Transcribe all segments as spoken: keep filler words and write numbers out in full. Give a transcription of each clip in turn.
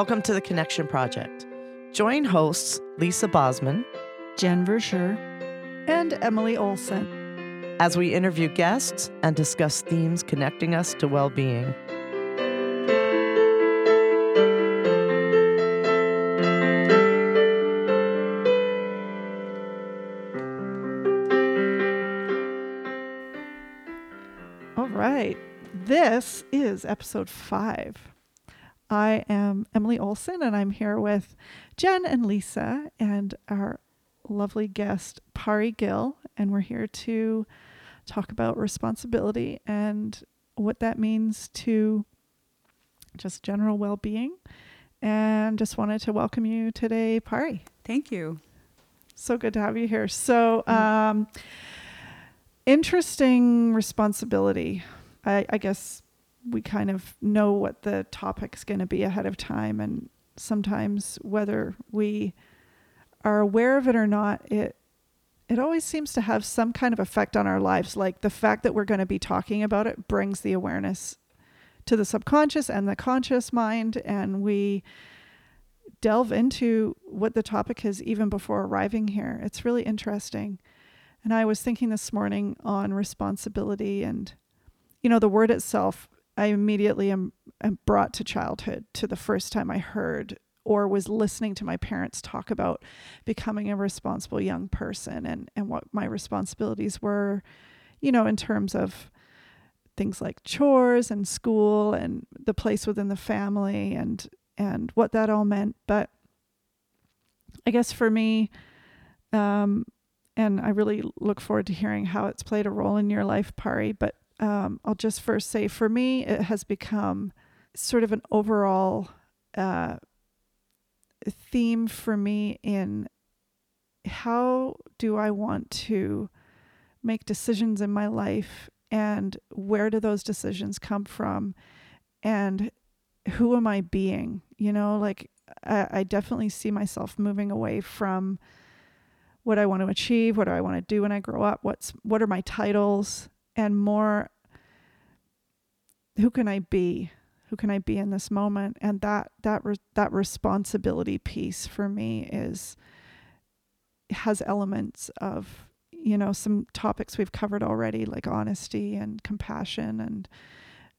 Welcome to the Connection Project. Join hosts Lisa Bosman, Jen Versure, and Emily Olson as we interview guests and discuss themes connecting us to well-being. All right, this is episode five. I am Emily Olson, and I'm here with Jen and Lisa and our lovely guest, Pari Gill, and we're here to talk about responsibility and what that means to just general well-being. And just wanted to welcome you today, Pari. Thank you. So good to have you here. So um, interesting responsibility, I, I guess. We kind of know what the topic's going to be ahead of time, and sometimes whether we are aware of it or not, it it always seems to have some kind of effect on our lives. Like the fact that we're going to be talking about it brings the awareness to the subconscious and the conscious mind, and we delve into what the topic is even before arriving here. It's really interesting. And I was thinking this morning on responsibility, and you know, the word itself, I immediately am, am brought to childhood, to the first time I heard or was listening to my parents talk about becoming a responsible young person and, and what my responsibilities were, you know, in terms of things like chores and school and the place within the family and, and what that all meant. But I guess for me, um, and I really look forward to hearing how it's played a role in your life, Pari, but Um, I'll just first say, for me, it has become sort of an overall uh, theme for me in how do I want to make decisions in my life, and where do those decisions come from, and who am I being? You know, like I, I definitely see myself moving away from what I want to achieve, what do I want to do when I grow up, what's what are my titles, and more, who can I be? Who can I be in this moment? And that that re- that responsibility piece for me is has elements of, you know, some topics we've covered already, like honesty and compassion, and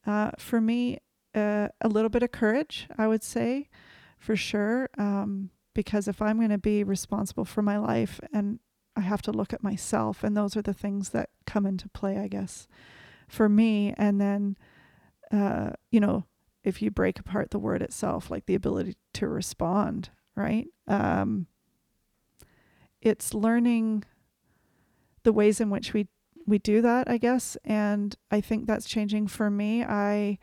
uh, for me, uh, a little bit of courage, I would say, for sure, um, because if I'm going to be responsible for my life, and I have to look at myself, and those are the things that come into play, I guess, for me. And then, uh, you know, if you break apart the word itself, like the ability to respond, right? Um, it's learning the ways in which we, we do that, I guess. And I think that's changing for me. I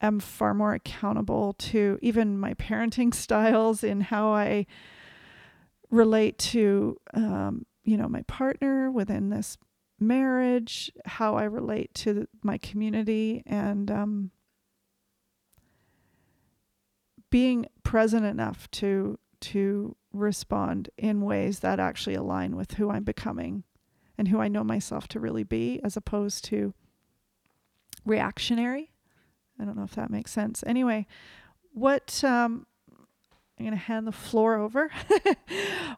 am far more accountable to even my parenting styles in how I relate to, um, you know, my partner within this marriage, how I relate to my community, and um, being present enough to to respond in ways that actually align with who I'm becoming and who I know myself to really be, as opposed to reactionary. I don't know if that makes sense. Anyway, what um, I'm going to hand the floor over.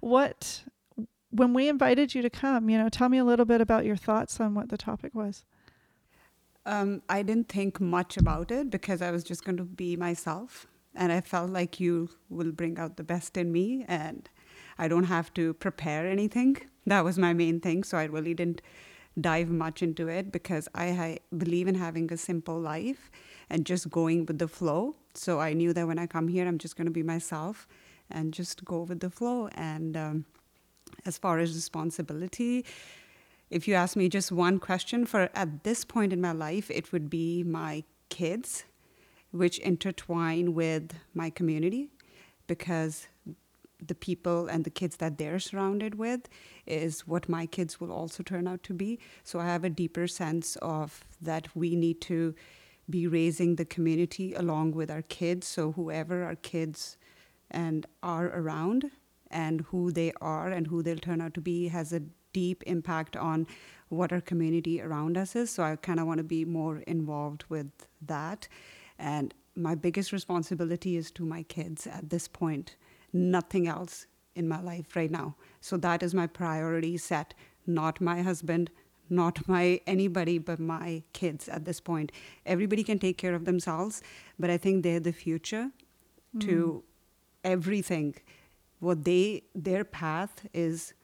What... When we invited you to come, you know, tell me a little bit about your thoughts on what the topic was. Um, I didn't think much about it because I was just going to be myself. And I felt like you will bring out the best in me, and I don't have to prepare anything. That was my main thing. So I really didn't dive much into it because I, I believe in having a simple life and just going with the flow. So I knew that when I come here, I'm just going to be myself and just go with the flow. And um, as far as responsibility, if you ask me just one question for at this point in my life, it would be my kids, which intertwine with my community, because the people and the kids that they're surrounded with is what my kids will also turn out to be. So I have a deeper sense of that we need to be raising the community along with our kids. So whoever our kids and are around, and who they are and who they'll turn out to be, has a deep impact on what our community around us is. So I kind of want to be more involved with that. And my biggest responsibility is to my kids at this point, nothing else in my life right now. So that is my priority set, not my husband, not my anybody, but my kids at this point. Everybody can take care of themselves, but I think they're the future mm. to everything. What they, their path is,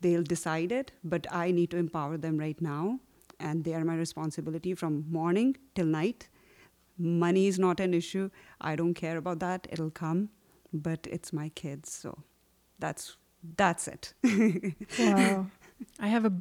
they'll decide it, but I need to empower them right now. And they are my responsibility from morning till night. Money is not an issue. I don't care about that. It'll come, but it's my kids. So that's, that's it. Wow. I have a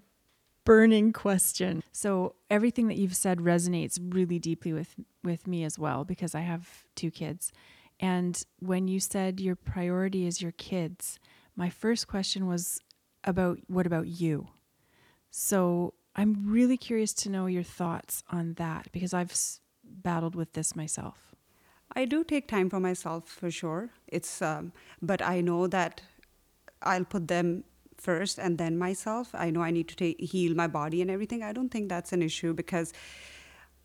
burning question. So everything that you've said resonates really deeply with, with me as well, because I have two kids. And when you said your priority is your kids, my first question was about, what about you? So I'm really curious to know your thoughts on that, because I've s- battled with this myself. I do take time for myself, for sure. It's, um, but I know that I'll put them first and then myself. I know I need to take, heal my body and everything. I don't think that's an issue, because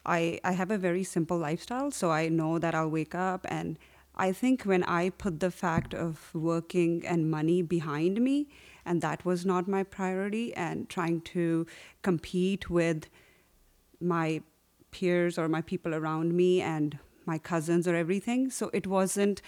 I, I have a very simple lifestyle. So I know that I'll wake up, and I think when I put the fact of working and money behind me, and that was not my priority, and trying to compete with my peers or my people around me and my cousins or everything. So it wasn't,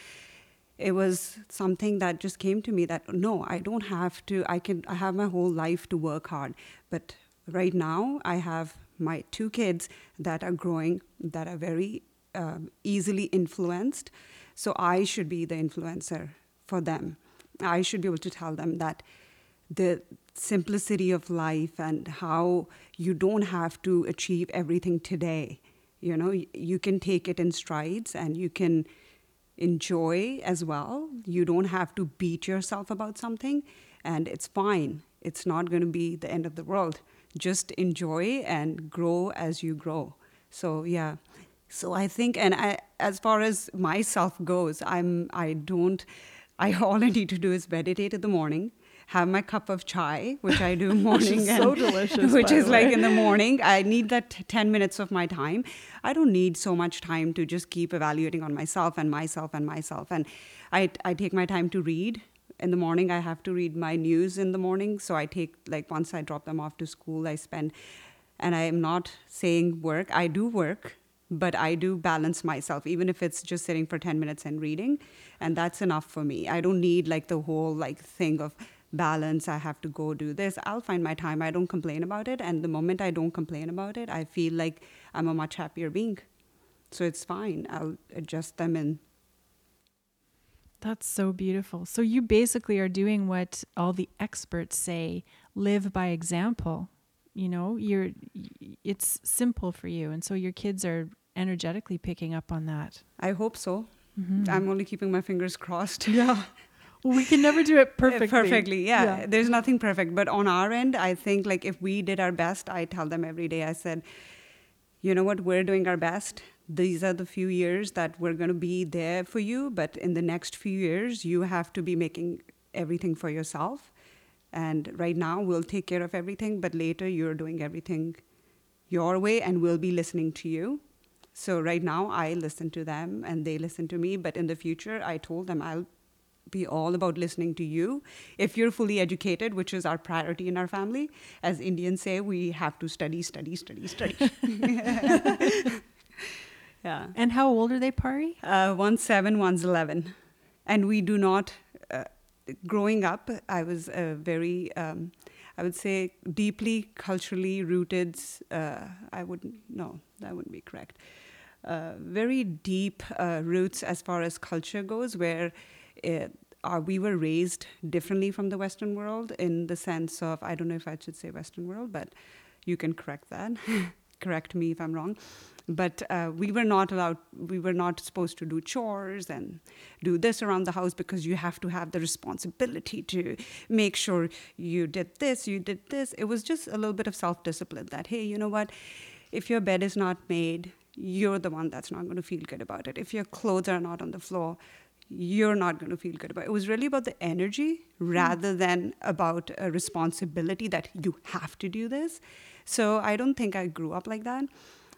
it was something that just came to me that, no, I don't have to, I can, I have my whole life to work hard. But right now I have my two kids that are growing, that are very um, easily influenced. So I should be the influencer for them. I should be able to tell them that the simplicity of life and how you don't have to achieve everything today. You know, you can take it in strides and you can enjoy as well. You don't have to beat yourself about something, and it's fine. It's not going to be the end of the world. Just enjoy and grow as you grow. So, yeah. So I think, and I, as far as myself goes, I'm, I don't, I, all I need to do is meditate in the morning, have my cup of chai, which I do morning. Which is and, so delicious, Which is like in the morning. I need that ten minutes of my time. I don't need so much time to just keep evaluating on myself and myself and myself. And I, I take my time to read. In the morning, I have to read my news in the morning. So I take, like, once I drop them off to school, I spend, and I am not saying work. I do work. But I do balance myself, even if it's just sitting for ten minutes and reading. And that's enough for me. I don't need like the whole like thing of balance. I have to go do this. I'll find my time. I don't complain about it. And the moment I don't complain about it, I feel like I'm a much happier being. So it's fine. I'll adjust them in. That's so beautiful. So you basically are doing what all the experts say, live by example. You know, you're, it's simple for you. And so your kids are energetically picking up on that. I hope so. Mm-hmm. I'm only keeping my fingers crossed. Yeah. We can never do it perfectly. Perfectly, yeah. yeah. There's nothing perfect. But on our end, I think like if we did our best, I tell them every day, I said, you know what, we're doing our best. These are the few years that we're going to be there for you. But in the next few years, you have to be making everything for yourself. And right now, we'll take care of everything, but later you're doing everything your way and we'll be listening to you. So right now, I listen to them and they listen to me. But in the future, I told them I'll be all about listening to you. If you're fully educated, which is our priority in our family, as Indians say, we have to study, study, study, study. Yeah. And how old are they, Pari? Uh, one's seven, one's eleven. And we do not... Uh, Growing up, I was a very, um, I would say, deeply culturally rooted, uh, I wouldn't, no, that wouldn't be correct. Uh, very deep uh, roots as far as culture goes, where it, uh, we were raised differently from the Western world in the sense of, I don't know if I should say Western world, but you can correct that. Correct me if I'm wrong. But uh, we were not allowed, we were not supposed to do chores and do this around the house because you have to have the responsibility to make sure you did this, you did this. It was just a little bit of self-discipline that, hey, you know what, if your bed is not made, you're the one that's not going to feel good about it. If your clothes are not on the floor, you're not going to feel good about it. It was really about the energy rather mm. than about a responsibility that you have to do this. So I don't think I grew up like that.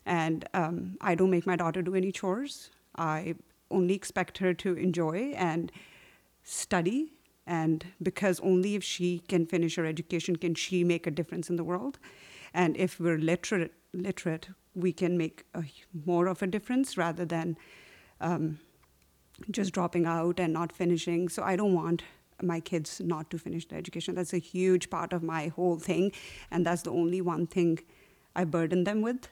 And um, I don't make my daughter do any chores. I only expect her to enjoy and study, and because only if she can finish her education can she make a difference in the world. And if we're literate, literate we can make a, more of a difference rather than um, just dropping out and not finishing. So I don't want my kids not to finish their education. That's a huge part of my whole thing, and that's the only one thing I burden them with.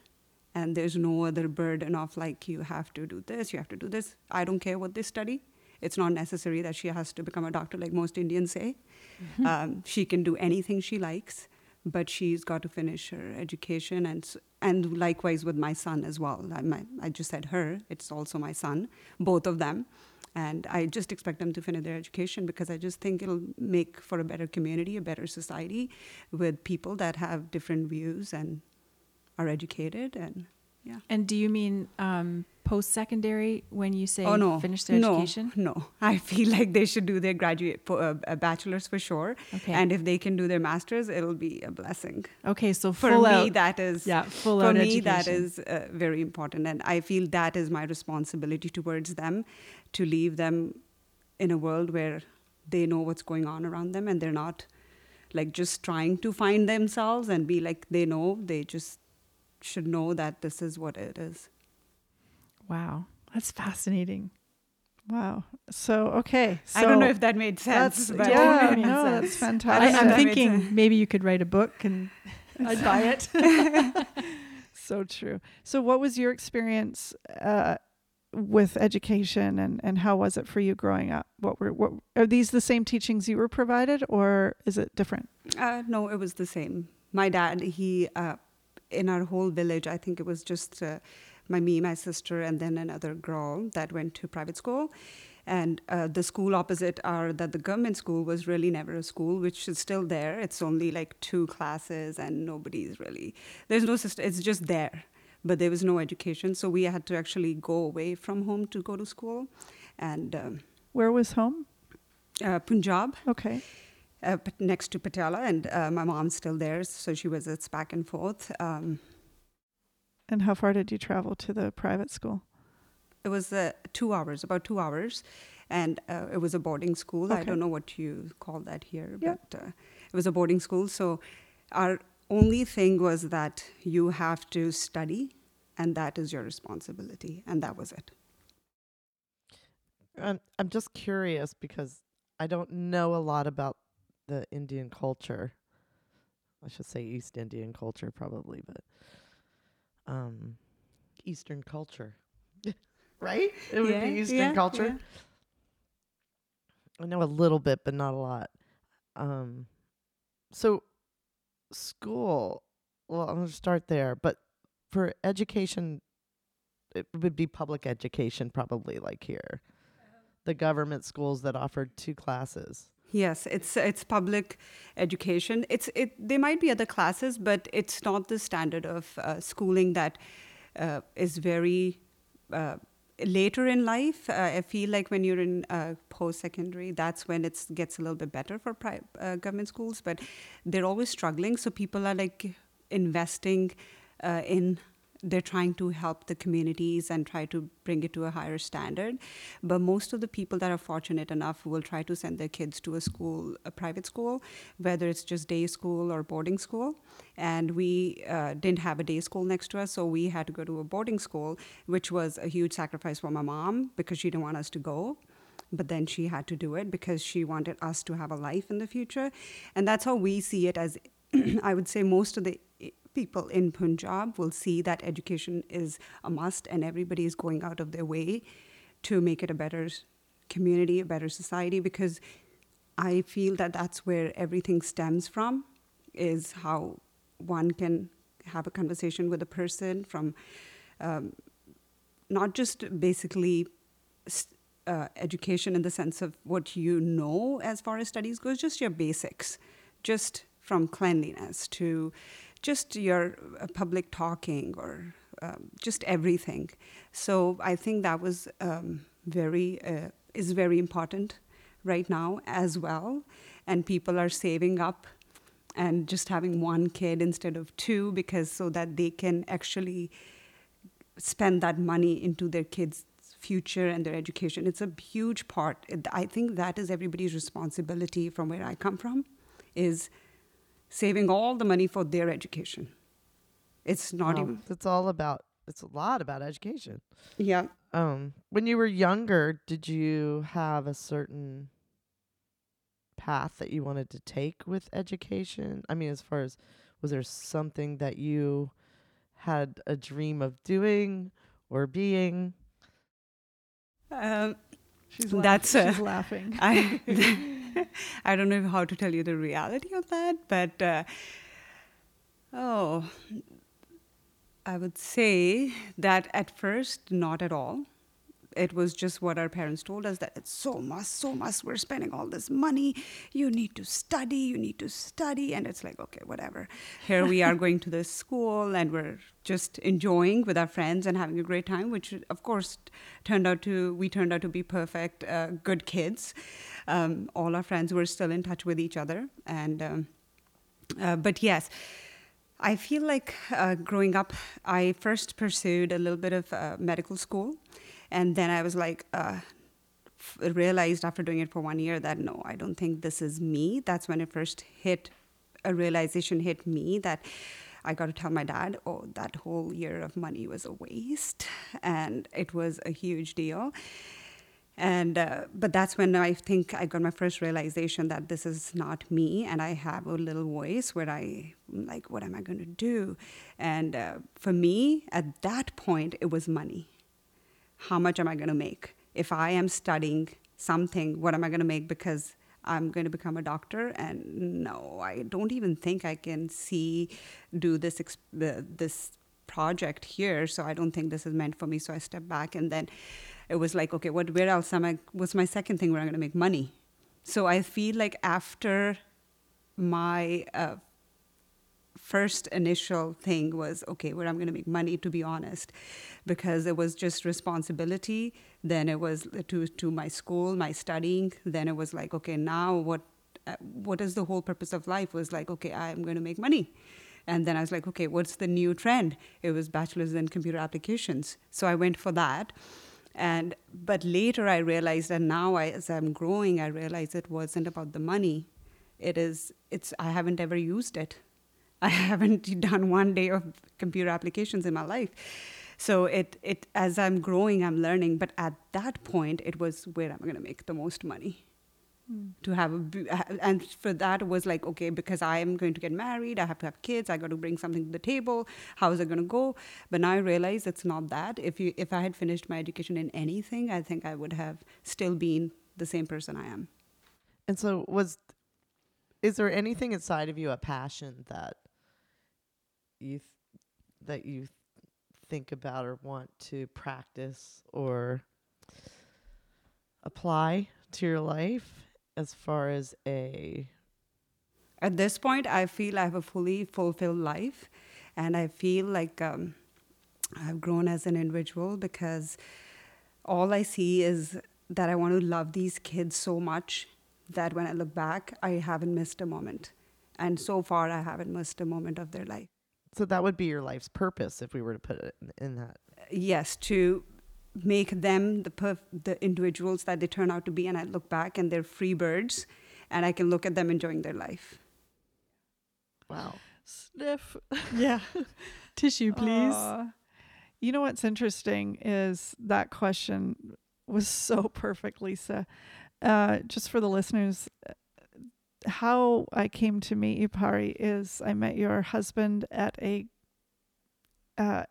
And there's no other burden of like, you have to do this, you have to do this. I don't care what they study. It's not necessary that she has to become a doctor like most Indians say. Mm-hmm. Um, she can do anything she likes, but she's got to finish her education. And and likewise with my son as well. I, my, I just said her, it's also my son, both of them. And I just expect them to finish their education because I just think it'll make for a better community, a better society with people that have different views and are educated. And yeah. And do you mean um, post-secondary when you say oh, no. finish their no, education? No, I feel like they should do their graduate po- uh, a bachelor's for sure. Okay. And if they can do their master's, it'll be a blessing. Okay, so full for out, me that is yeah, full for out me education. That is uh, very important, and I feel that is my responsibility towards them, to leave them in a world where they know what's going on around them, and they're not like just trying to find themselves and be like they know. They just should know that this is what it is. Wow. That's fascinating. Wow. So, okay. So I don't know if that made sense. That's, but yeah, no, sense. That's fantastic. I, I'm that thinking maybe you could write a book and I'd buy it. So true. So what was your experience uh, with education, and, and how was it for you growing up? What were what are these the same teachings you were provided, or is it different? Uh, no, it was the same. My dad, he... Uh, in our whole village, I think it was just uh, my me, my sister, and then another girl that went to private school. And uh, the school opposite our, that the government school was really never a school, which is still there. It's only like two classes and nobody's really, there's no system, it's just there. But there was no education. So we had to actually go away from home to go to school. And um, where was home? Uh, Punjab. Okay. Uh, next to Patella, and uh, my mom's still there, so she visits back and forth. Um, and how far did you travel to the private school? It was uh, two hours, about two hours, and uh, it was a boarding school. Okay. I don't know what you call that here, yeah. but uh, it was a boarding school. So our only thing was that you have to study, and that is your responsibility, and that was it. I'm, I'm just curious because I don't know a lot about the Indian culture. I should say East Indian culture probably, but um, Eastern culture. Right? It would yeah, be Eastern yeah, culture. Yeah. I know a little bit, but not a lot. Um, so school, well, I'm going to start there, but for education, it would be public education probably like here. The government schools that offered two classes. Yes, it's it's public education. It's it. There might be other classes, but it's not the standard of uh, schooling that uh, is very uh, later in life. Uh, I feel like when you're in uh, post-secondary, that's when it gets a little bit better for pri- uh, government schools. But they're always struggling, so people are like investing uh, in. They're trying to help the communities and try to bring it to a higher standard. But most of the people that are fortunate enough will try to send their kids to a school, a private school, whether it's just day school or boarding school. And we uh, didn't have a day school next to us, so we had to go to a boarding school, which was a huge sacrifice for my mom because she didn't want us to go. But then she had to do it because she wanted us to have a life in the future. And that's how we see it as, I would say, most of the people in Punjab will see that education is a must, and everybody is going out of their way to make it a better community, a better society, because I feel that that's where everything stems from, is how one can have a conversation with a person from um, not just basically uh, education in the sense of what you know as far as studies goes, just your basics, just from cleanliness to just your uh, public talking or um, just everything. So I think that was um, very, uh, is very important right now as well. And people are saving up and just having one kid instead of two because so that they can actually spend that money into their kids' future and their education. It's a huge part. I think that is everybody's responsibility from where I come from, is saving all the money for their education. It's not um, even... It's all about... It's a lot about education. Yeah. Um. When you were younger, did you have a certain path that you wanted to take with education? I mean, as far as... Was there something that you had a dream of doing or being? Um, she's laughing. That's a, she's laughing. I, I don't know how to tell you the reality of that, but uh, oh, I would say that at first, not at all. It was just what our parents told us, that it's so much, so much, we're spending all this money, you need to study, you need to study. And it's like, okay, whatever. Here we are going to this school and we're just enjoying with our friends and having a great time, which of course turned out to, we turned out to be perfect, uh, good kids. Um, all our friends were still in touch with each other. And, um, uh, but yes, I feel like uh, growing up, I first pursued a little bit of uh, medical school. And then I was like, uh, f- realized after doing it for one year that, no, I don't think this is me. That's when it first hit, a realization hit me that I got to tell my dad, oh, that whole year of money was a waste. And it was a huge deal. And uh, but that's when I think I got my first realization that this is not me, and I have a little voice where I, like, what am I going to do? And uh, for me, at that point, it was money. How much am I going to make? If I am studying something, what am I going to make? Because I'm going to become a doctor, and no, I don't even think I can see, do this exp- uh, this project here, so I don't think this is meant for me, so I stepped back, and then it was like, okay, what? Where else am I? What's my second thing where I'm going to make money? So I feel like after my uh, first initial thing was, okay, where I'm going to make money, to be honest, because it was just responsibility. Then it was to to my school, my studying. Then it was like, okay, now what? Uh, what is the whole purpose of life? Was like, okay, I'm going to make money. And then I was like, okay, what's the new trend? It was bachelor's in computer applications. So I went for that. And but later I realized, and now I, as I'm growing, I realized it wasn't about the money. It is, it's, I haven't ever used it. I haven't done one day of computer applications in my life. So it, it, as I'm growing, I'm learning. But at that point, it was, where am I going to make the most money? Mm. To have a, and for that was like, okay, because I am going to get married, I have to have kids, I got to bring something to the table, how is it going to go? But now I realize it's not that. If you, if I had finished my education in anything, I think I would have still been the same person I am. And so was, is there anything inside of you, a passion that you, th- that you th- think about or want to practice or apply to your life? As far as a... At this point, I feel I have a fully fulfilled life. And I feel like um, I've grown as an individual, because all I see is that I want to love these kids so much that when I look back, I haven't missed a moment. And so far, I haven't missed a moment of their life. So that would be your life's purpose, if we were to put it in that. Yes, to... make them the perf- the individuals that they turn out to be, and I look back and they're free birds, and I can look at them enjoying their life. Wow. Sniff. Yeah. Tissue, please. Aww. You know what's interesting is that question was so perfect, Lisa. Uh, just for the listeners, how I came to meet you, Pari, is I met your husband at a... Uh,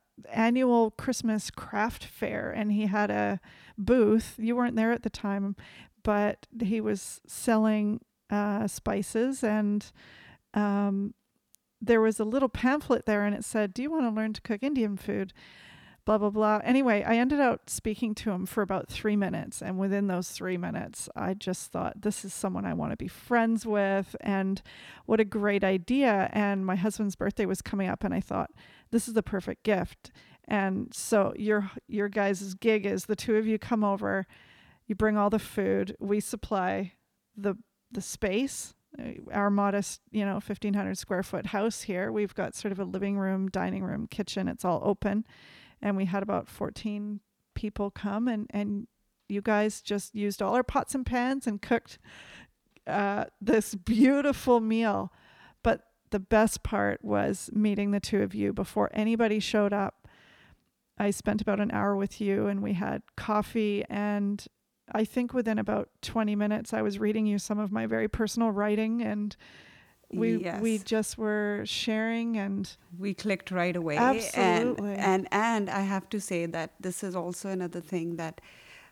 annual Christmas craft fair, and he had a booth. You weren't there at the time, but he was selling uh, spices, and um, there was a little pamphlet there, and it said, do you want to learn to cook Indian food? Blah, blah, blah. Anyway, I ended up speaking to him for about three minutes, and within those three minutes, I just thought, this is someone I want to be friends with, and what a great idea. And my husband's birthday was coming up, and I thought, this is the perfect gift. And so your your guys' gig is the two of you come over, you bring all the food, we supply the the space, our modest, you know, fifteen hundred square foot house here. We've got sort of a living room, dining room, kitchen. It's all open. And we had about fourteen people come, and, and you guys just used all our pots and pans and cooked uh, this beautiful meal. But the best part was meeting the two of you before anybody showed up. I spent about an hour with you, and we had coffee, and I think within about twenty minutes, I was reading you some of my very personal writing, and we yes. we just were sharing, and we clicked right away. Absolutely. And and, and I have to say that this is also another thing that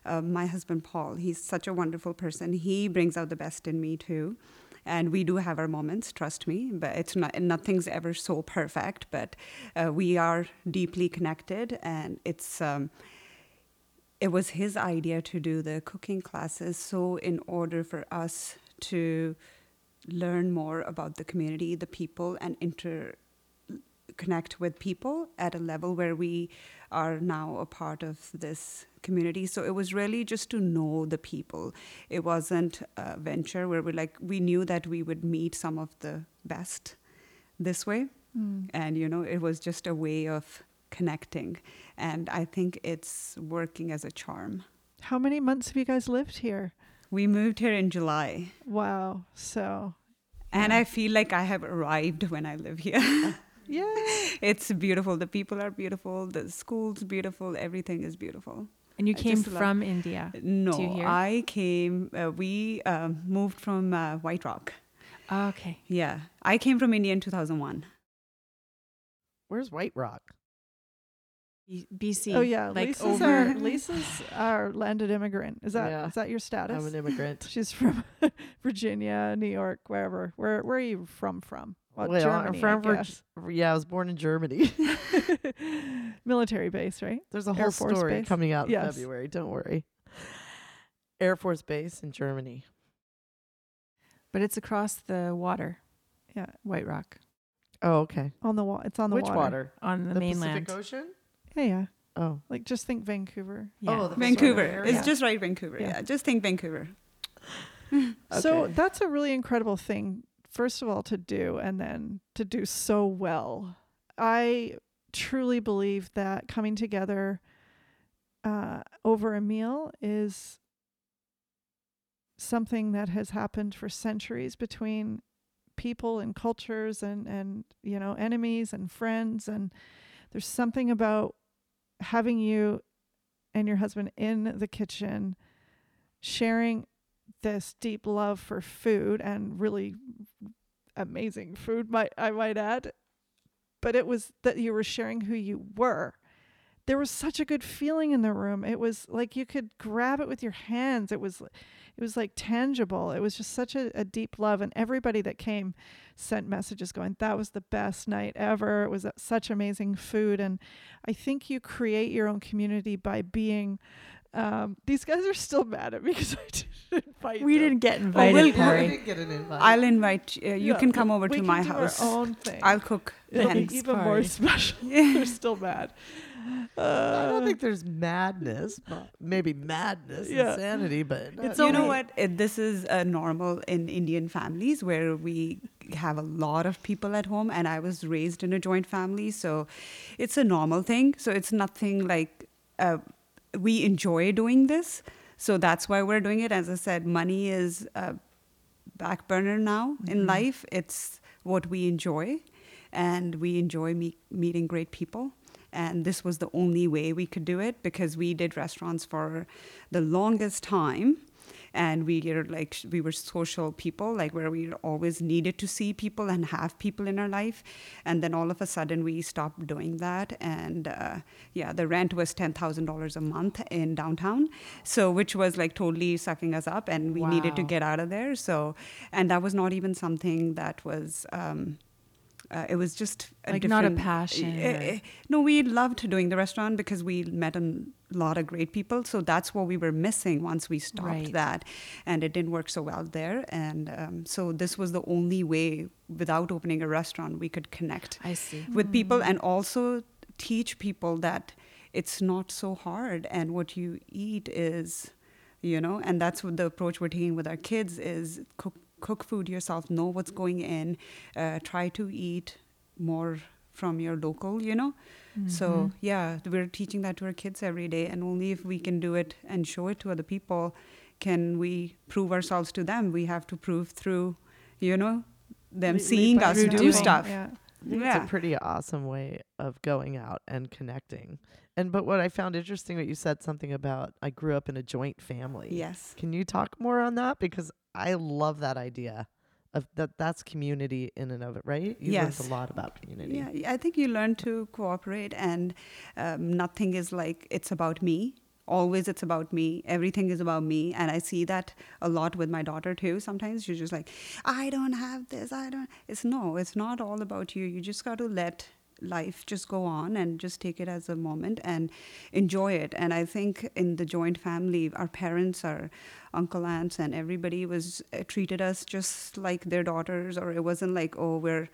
uh, my husband Paul, he's such a wonderful person. He brings out the best in me too, and we do have our moments, trust me. But it's not nothing's ever so perfect. But uh, we are deeply connected, and it's. Um, It was his idea to do the cooking classes. So in order for us to learn more about the community, the people, and interconnect with people at a level where we are now a part of this community. So it was really just to know the people. It wasn't a venture where we're like, we knew that we would meet some of the best this way. Mm. And, you know, it was just a way of connecting, and I think it's working as a charm. How many months have you guys lived here? We moved here in July. Wow. So and yeah. I feel like I have arrived when I live here. Yeah. It's beautiful. The people are beautiful, the school's beautiful, everything is beautiful. And you came from love... India? No, I came uh, we uh, moved from uh, White Rock. Okay. Yeah, I came from India in two thousand one. Where's White Rock? B C. Oh yeah, like Lisa's, over. Our, Lisa's our landed immigrant. Is that yeah. is that your status? I'm an immigrant. She's from Virginia, New York, wherever. Where where are you from? From well, well, Germany. From I Vir- yeah, I was born in Germany. Military base, right? There's a whole Air Force story base. Coming out yes. in February. Don't worry. Air Force Base in Germany, but it's across the water. Yeah, White Rock. Oh, okay. On the wa- it's on the Which water. water? On the, the mainland. Pacific Ocean. Yeah, yeah. Oh. Like, just think Vancouver. Yeah. Oh, Vancouver. It's yeah. just right, Vancouver. Yeah. yeah, just think Vancouver. Okay. So that's a really incredible thing, first of all, to do, and then to do so well. I truly believe that coming together uh, over a meal is something that has happened for centuries between people and cultures and, and you know, enemies and friends. And there's something about having you and your husband in the kitchen sharing this deep love for food, and really amazing food, might I might add. But it was that you were sharing who you were. There was such a good feeling in the room. It was like you could grab it with your hands. It was it was like tangible. It was just such a, a deep love. And everybody that came sent messages going, that was the best night ever. It was such amazing food. And I think you create your own community by being... Um, these guys are still mad at me because I didn't invite We them. Didn't get invited. Well, we'll, we didn't get an invite. I'll invite you. Uh, you yeah, can come over to my house. Our own thing. I'll cook. It'll be even party. More special. Yeah. They're still mad. Uh, I don't think there's madness, but maybe madness, yeah. insanity. But it's you know what? It, this is uh, normal in Indian families where we have a lot of people at home, and I was raised in a joint family, so it's a normal thing. So it's nothing like. Uh, We enjoy doing this, so that's why we're doing it. As I said, money is a back burner now mm-hmm. in life. It's what we enjoy, and we enjoy me- meeting great people. And this was the only way we could do it, because we did restaurants for the longest time. And we are like we were social people, like where we always needed to see people and have people in our life. And then all of a sudden we stopped doing that. And uh, yeah, the rent was ten thousand dollars a month in downtown. So which was like totally sucking us up, and we wow. needed to get out of there. So and that was not even something that was... Um, Uh, it was just a like different, not a passion. Uh, uh, no, we loved doing the restaurant because we met a lot of great people. So that's what we were missing once we stopped right. that, and it didn't work so well there. And um, so this was the only way, without opening a restaurant, we could connect I see. With mm. people, and also teach people that it's not so hard, and what you eat is, you know, and that's what the approach we're taking with our kids is cook. cook food yourself, know what's going in, uh, try to eat more from your local, you know. Mm-hmm. So, yeah, we're teaching that to our kids every day. And only if we can do it and show it to other people can we prove ourselves to them. We have to prove through, you know, them we, seeing we us do doing. stuff. Yeah. Yeah. It's a pretty awesome way of going out and connecting. And but what I found interesting, what you said something about, I grew up in a joint family. Yes. Can you talk more on that? Because I love that idea of that. That's community in and of it, right? You yes. learned a lot about community. Yeah, I think you learn to cooperate, and um, nothing is like, it's about me. Always it's about me. Everything is about me. And I see that a lot with my daughter too. Sometimes she's just like, I don't have this. I don't. It's no, it's not all about you. You just got to let life just go on and just take it as a moment and enjoy it. And I think in the joint family, our parents, our uncle, aunts, and everybody was uh, treated us just like their daughters. Or it wasn't like, oh, we're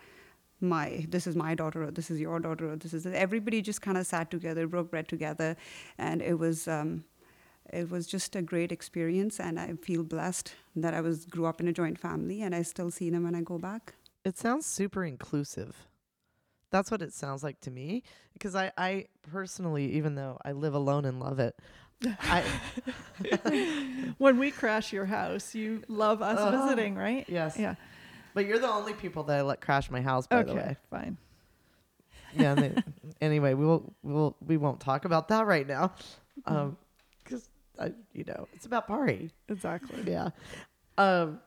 my this is my daughter, or this is your daughter, or this is this. Everybody just kind of sat together, broke bread together, and it was um it was just a great experience. And I feel blessed that I was grew up in a joint family, and I still see them when I go back. It sounds super inclusive. That's what it sounds like to me, because I, I personally, even though I live alone and love it, I when we crash your house, you love us uh, visiting, right? Yes. Yeah. But you're the only people that I let crash my house, by okay, the way. Okay, fine. Yeah. And they, anyway, we will, we'll, we won't talk about that right now, um, because uh, you know it's about Pari. Exactly. Yeah. Um,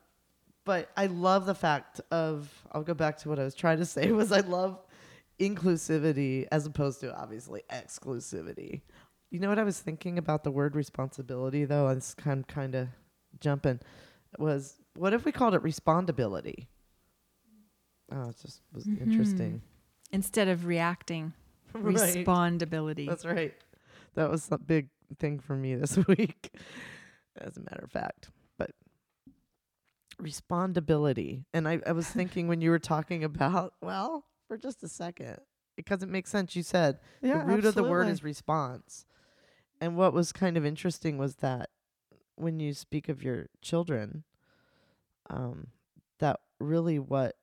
but I love the fact of I'll go back to what I was trying to say was I love inclusivity as opposed to obviously exclusivity. You know what I was thinking about the word responsibility though. I was kind kind of jumping. Was what if we called it respondability? Oh, it just was mm-hmm. interesting. Instead of reacting, right. Respondability. That's right. That was a big thing for me this week, as a matter of fact. But respondability. And I, I was thinking when you were talking about, well, for just a second, because it makes sense. You said yeah, the root absolutely. of the word is response. And what was kind of interesting was that when you speak of your children, um, that really what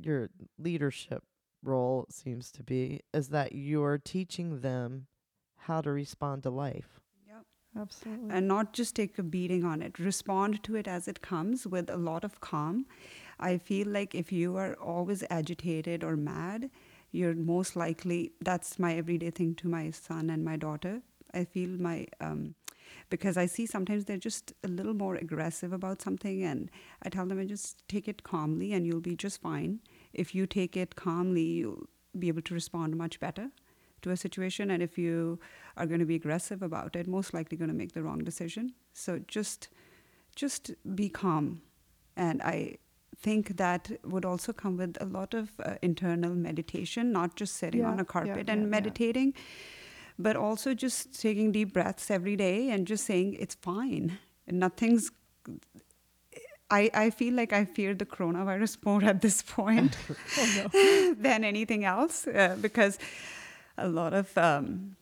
your leadership role seems to be is that you're teaching them how to respond to life. Yep, absolutely. And not just take a beating on it. Respond to it as it comes with a lot of calm. I feel like if you are always agitated or mad, you're most likely, that's my everyday thing to my son and my daughter. I feel my... um. Because I see sometimes they're just a little more aggressive about something, and I tell them, I just take it calmly and you'll be just fine. If you take it calmly, you'll be able to respond much better to a situation. And if you are going to be aggressive about it, most likely going to make the wrong decision. So just, just be calm. And I think that would also come with a lot of uh, internal meditation, not just sitting yeah, on a carpet yeah, and yeah, meditating. Yeah. But also just taking deep breaths every day and just saying it's fine. And nothing's... I, I feel like I fear the coronavirus more at this point oh, no. than anything else. Uh, because a lot of um,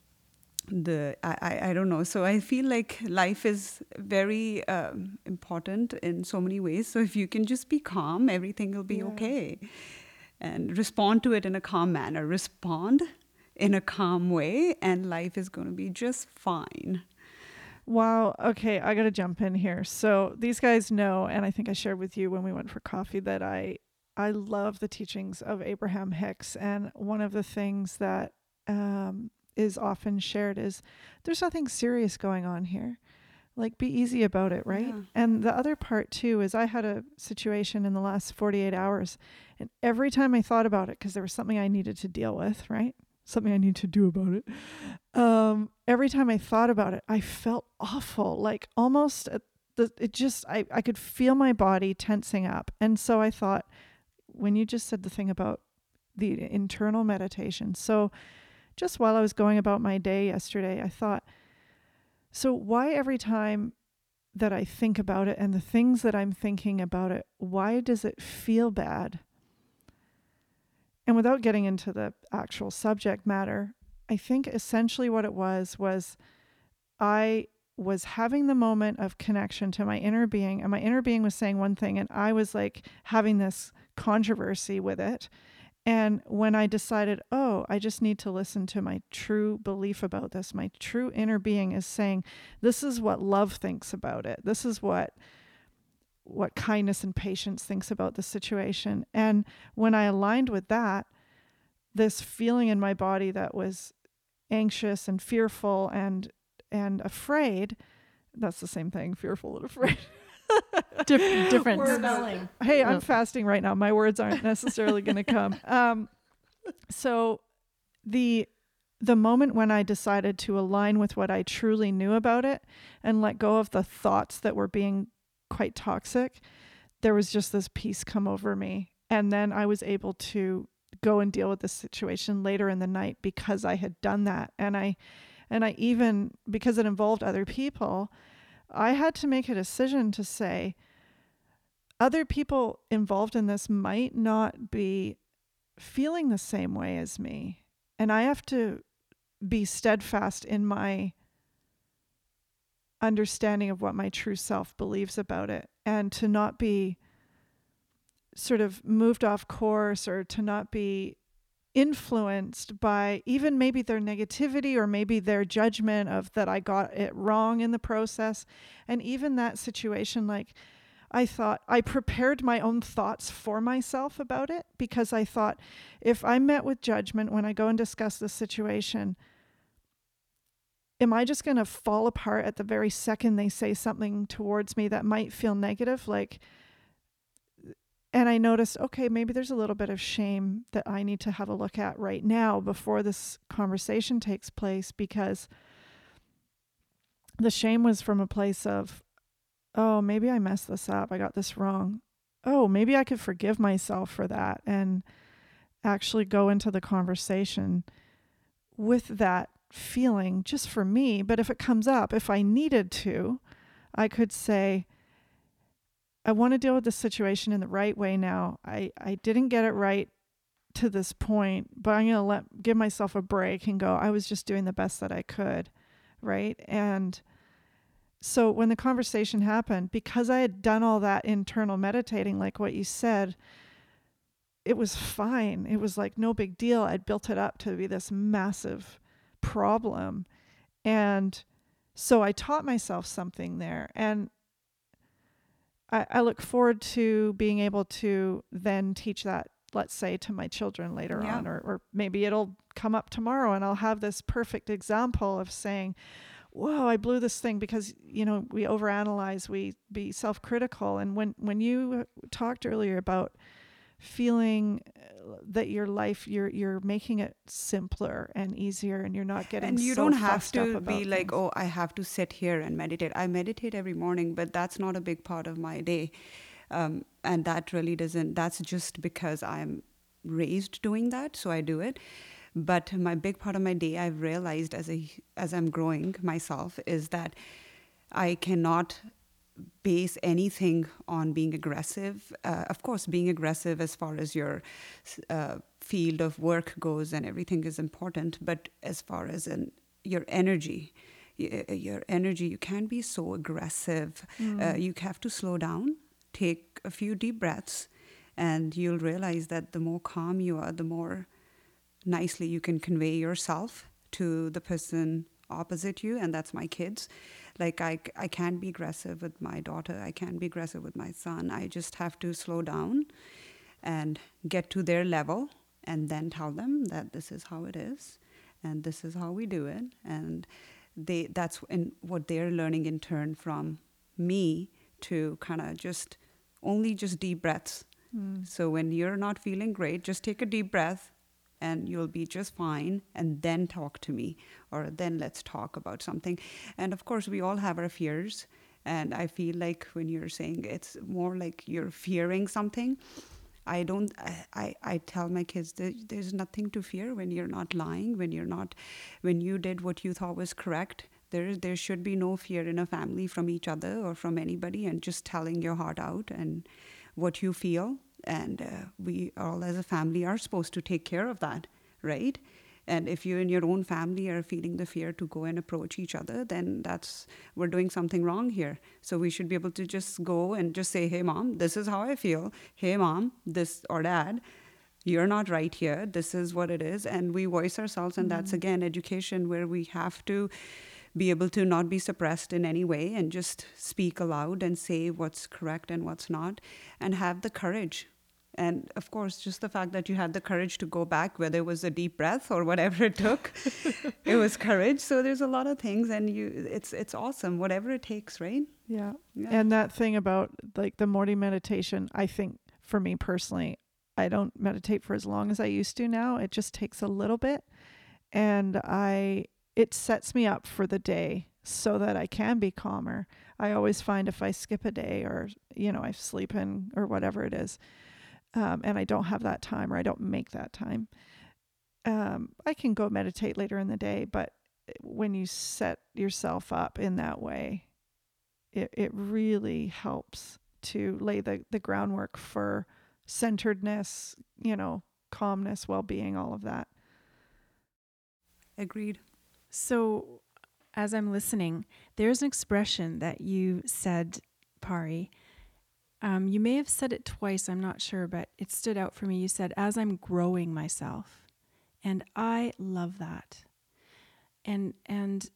the... I, I, I don't know. So I feel like life is very um, important in so many ways. So if you can just be calm, everything will be yeah. okay. And respond to it in a calm manner. Respond... in a calm way, and life is going to be just fine. Wow. Okay, I got to jump in here. So these guys know, and I think I shared with you when we went for coffee, that I I love the teachings of Abraham Hicks. And one of the things that um, is often shared is there's nothing serious going on here. Like, be easy about it, right? Yeah. And the other part, too, is I had a situation in the last forty-eight hours, and every time I thought about it, because there was something I needed to deal with, right? Something I need to do about it. Um, every time I thought about it, I felt awful, like almost uh, the, it just, I, I could feel my body tensing up. And so I thought, when you just said the thing about the internal meditation. So just while I was going about my day yesterday, I thought, so why every time that I think about it and the things that I'm thinking about it, why does it feel bad? And without getting into the actual subject matter, I think essentially what it was, was I was having the moment of connection to my inner being, and my inner being was saying one thing, and I was like having this controversy with it. And when I decided, oh, I just need to listen to my true belief about this, my true inner being is saying, this is what love thinks about it. This is what what kindness and patience thinks about the situation. And when I aligned with that, this feeling in my body that was anxious and fearful and and afraid, that's the same thing, fearful and afraid. Dif- different words. Spelling. Hey, I'm no. fasting right now. My words aren't necessarily going to come. Um, so the the moment when I decided to align with what I truly knew about it and let go of the thoughts that were being quite toxic, there was just this peace come over me. And then I was able to go and deal with this situation later in the night because I had done that. And I, and I even, because it involved other people, I had to make a decision to say other people involved in this might not be feeling the same way as me. And I have to be steadfast in my understanding of what my true self believes about it, and to not be sort of moved off course, or to not be influenced by even maybe their negativity or maybe their judgment of that I got it wrong in the process. And even that situation, like I thought, I prepared my own thoughts for myself about it, because I thought if I'm met with judgment when I go and discuss this situation, am I just going to fall apart at the very second they say something towards me that might feel negative? Like, and I noticed, okay, maybe there's a little bit of shame that I need to have a look at right now before this conversation takes place, because the shame was from a place of, oh, maybe I messed this up. I got this wrong. Oh, maybe I could forgive myself for that and actually go into the conversation with that feeling just for me. But if it comes up, if I needed to, I could say, I want to deal with this situation in the right way now. I, I didn't get it right to this point, but I'm going to let give myself a break and go, I was just doing the best that I could, right? And so when the conversation happened, because I had done all that internal meditating, like what you said, it was fine. It was like no big deal. I'd built it up to be this massive problem. And so I taught myself something there. And I, I look forward to being able to then teach that, let's say, to my children later yeah. on, or, or maybe it'll come up tomorrow and I'll have this perfect example of saying, whoa, I blew this thing, because, you know, we overanalyze, we be self-critical. And when, when you talked earlier about feeling that your life, you're you're making it simpler and easier, and you're not getting and you so don't have to be like, things. Oh, I have to sit here and meditate. I meditate every morning, but that's not a big part of my day, um, and that really doesn't. That's just because I'm raised doing that, so I do it. But my big part of my day, I've realized as a as I'm growing myself, is that I cannot base anything on being aggressive. Uh, of course, being aggressive as far as your uh, field of work goes and everything is important, but as far as in your energy, y- your energy, you can't be so aggressive. Mm. Uh, you have to slow down, take a few deep breaths, and you'll realize that the more calm you are, the more nicely you can convey yourself to the person opposite you, and that's my kids. Like I, I can't be aggressive with my daughter. I can't be aggressive with my son. I just have to slow down and get to their level, and then tell them that this is how it is, and this is how we do it. And they that's in what they're learning in turn from me, to kind of just only just deep breaths. Mm. So when you're not feeling great, just take a deep breath, and you'll be just fine, and then talk to me, or then let's talk about something. And of course, we all have our fears. And I feel like when you're saying it's more like you're fearing something, I don't, I, I, I tell my kids that there's nothing to fear when you're not lying, when you're not, when you did what you thought was correct. There, there should be no fear in a family from each other or from anybody, and just telling your heart out and what you feel. And uh, we all as a family are supposed to take care of that, right? And if you in your own family are feeling the fear to go and approach each other, then that's, we're doing something wrong here. So we should be able to just go and just say, hey, mom, this is how I feel. Hey, mom, this, or dad, you're not right here, this is what it is, and we voice ourselves. And mm-hmm. that's, again, education, where we have to be able to not be suppressed in any way and just speak aloud and say what's correct and what's not, and have the courage. And of course, just the fact that you had the courage to go back, whether it was a deep breath or whatever it took, it was courage. So there's a lot of things, and you, it's it's awesome, whatever it takes, right? Yeah. yeah. And that thing about like the morning meditation, I think for me personally, I don't meditate for as long as I used to now. It just takes a little bit, and I it sets me up for the day so that I can be calmer. I always find if I skip a day, or, you know, I sleep in or whatever it is, Um, and I don't have that time, or I don't make that time, um, I can go meditate later in the day. But when you set yourself up in that way, it, it really helps to lay the, the groundwork for centeredness, you know, calmness, well-being, all of that. Agreed. So as I'm listening, there's an expression that you said, Pari. Um, you may have said it twice, I'm not sure, but it stood out for me. You said, as I'm growing myself. And I love that. And and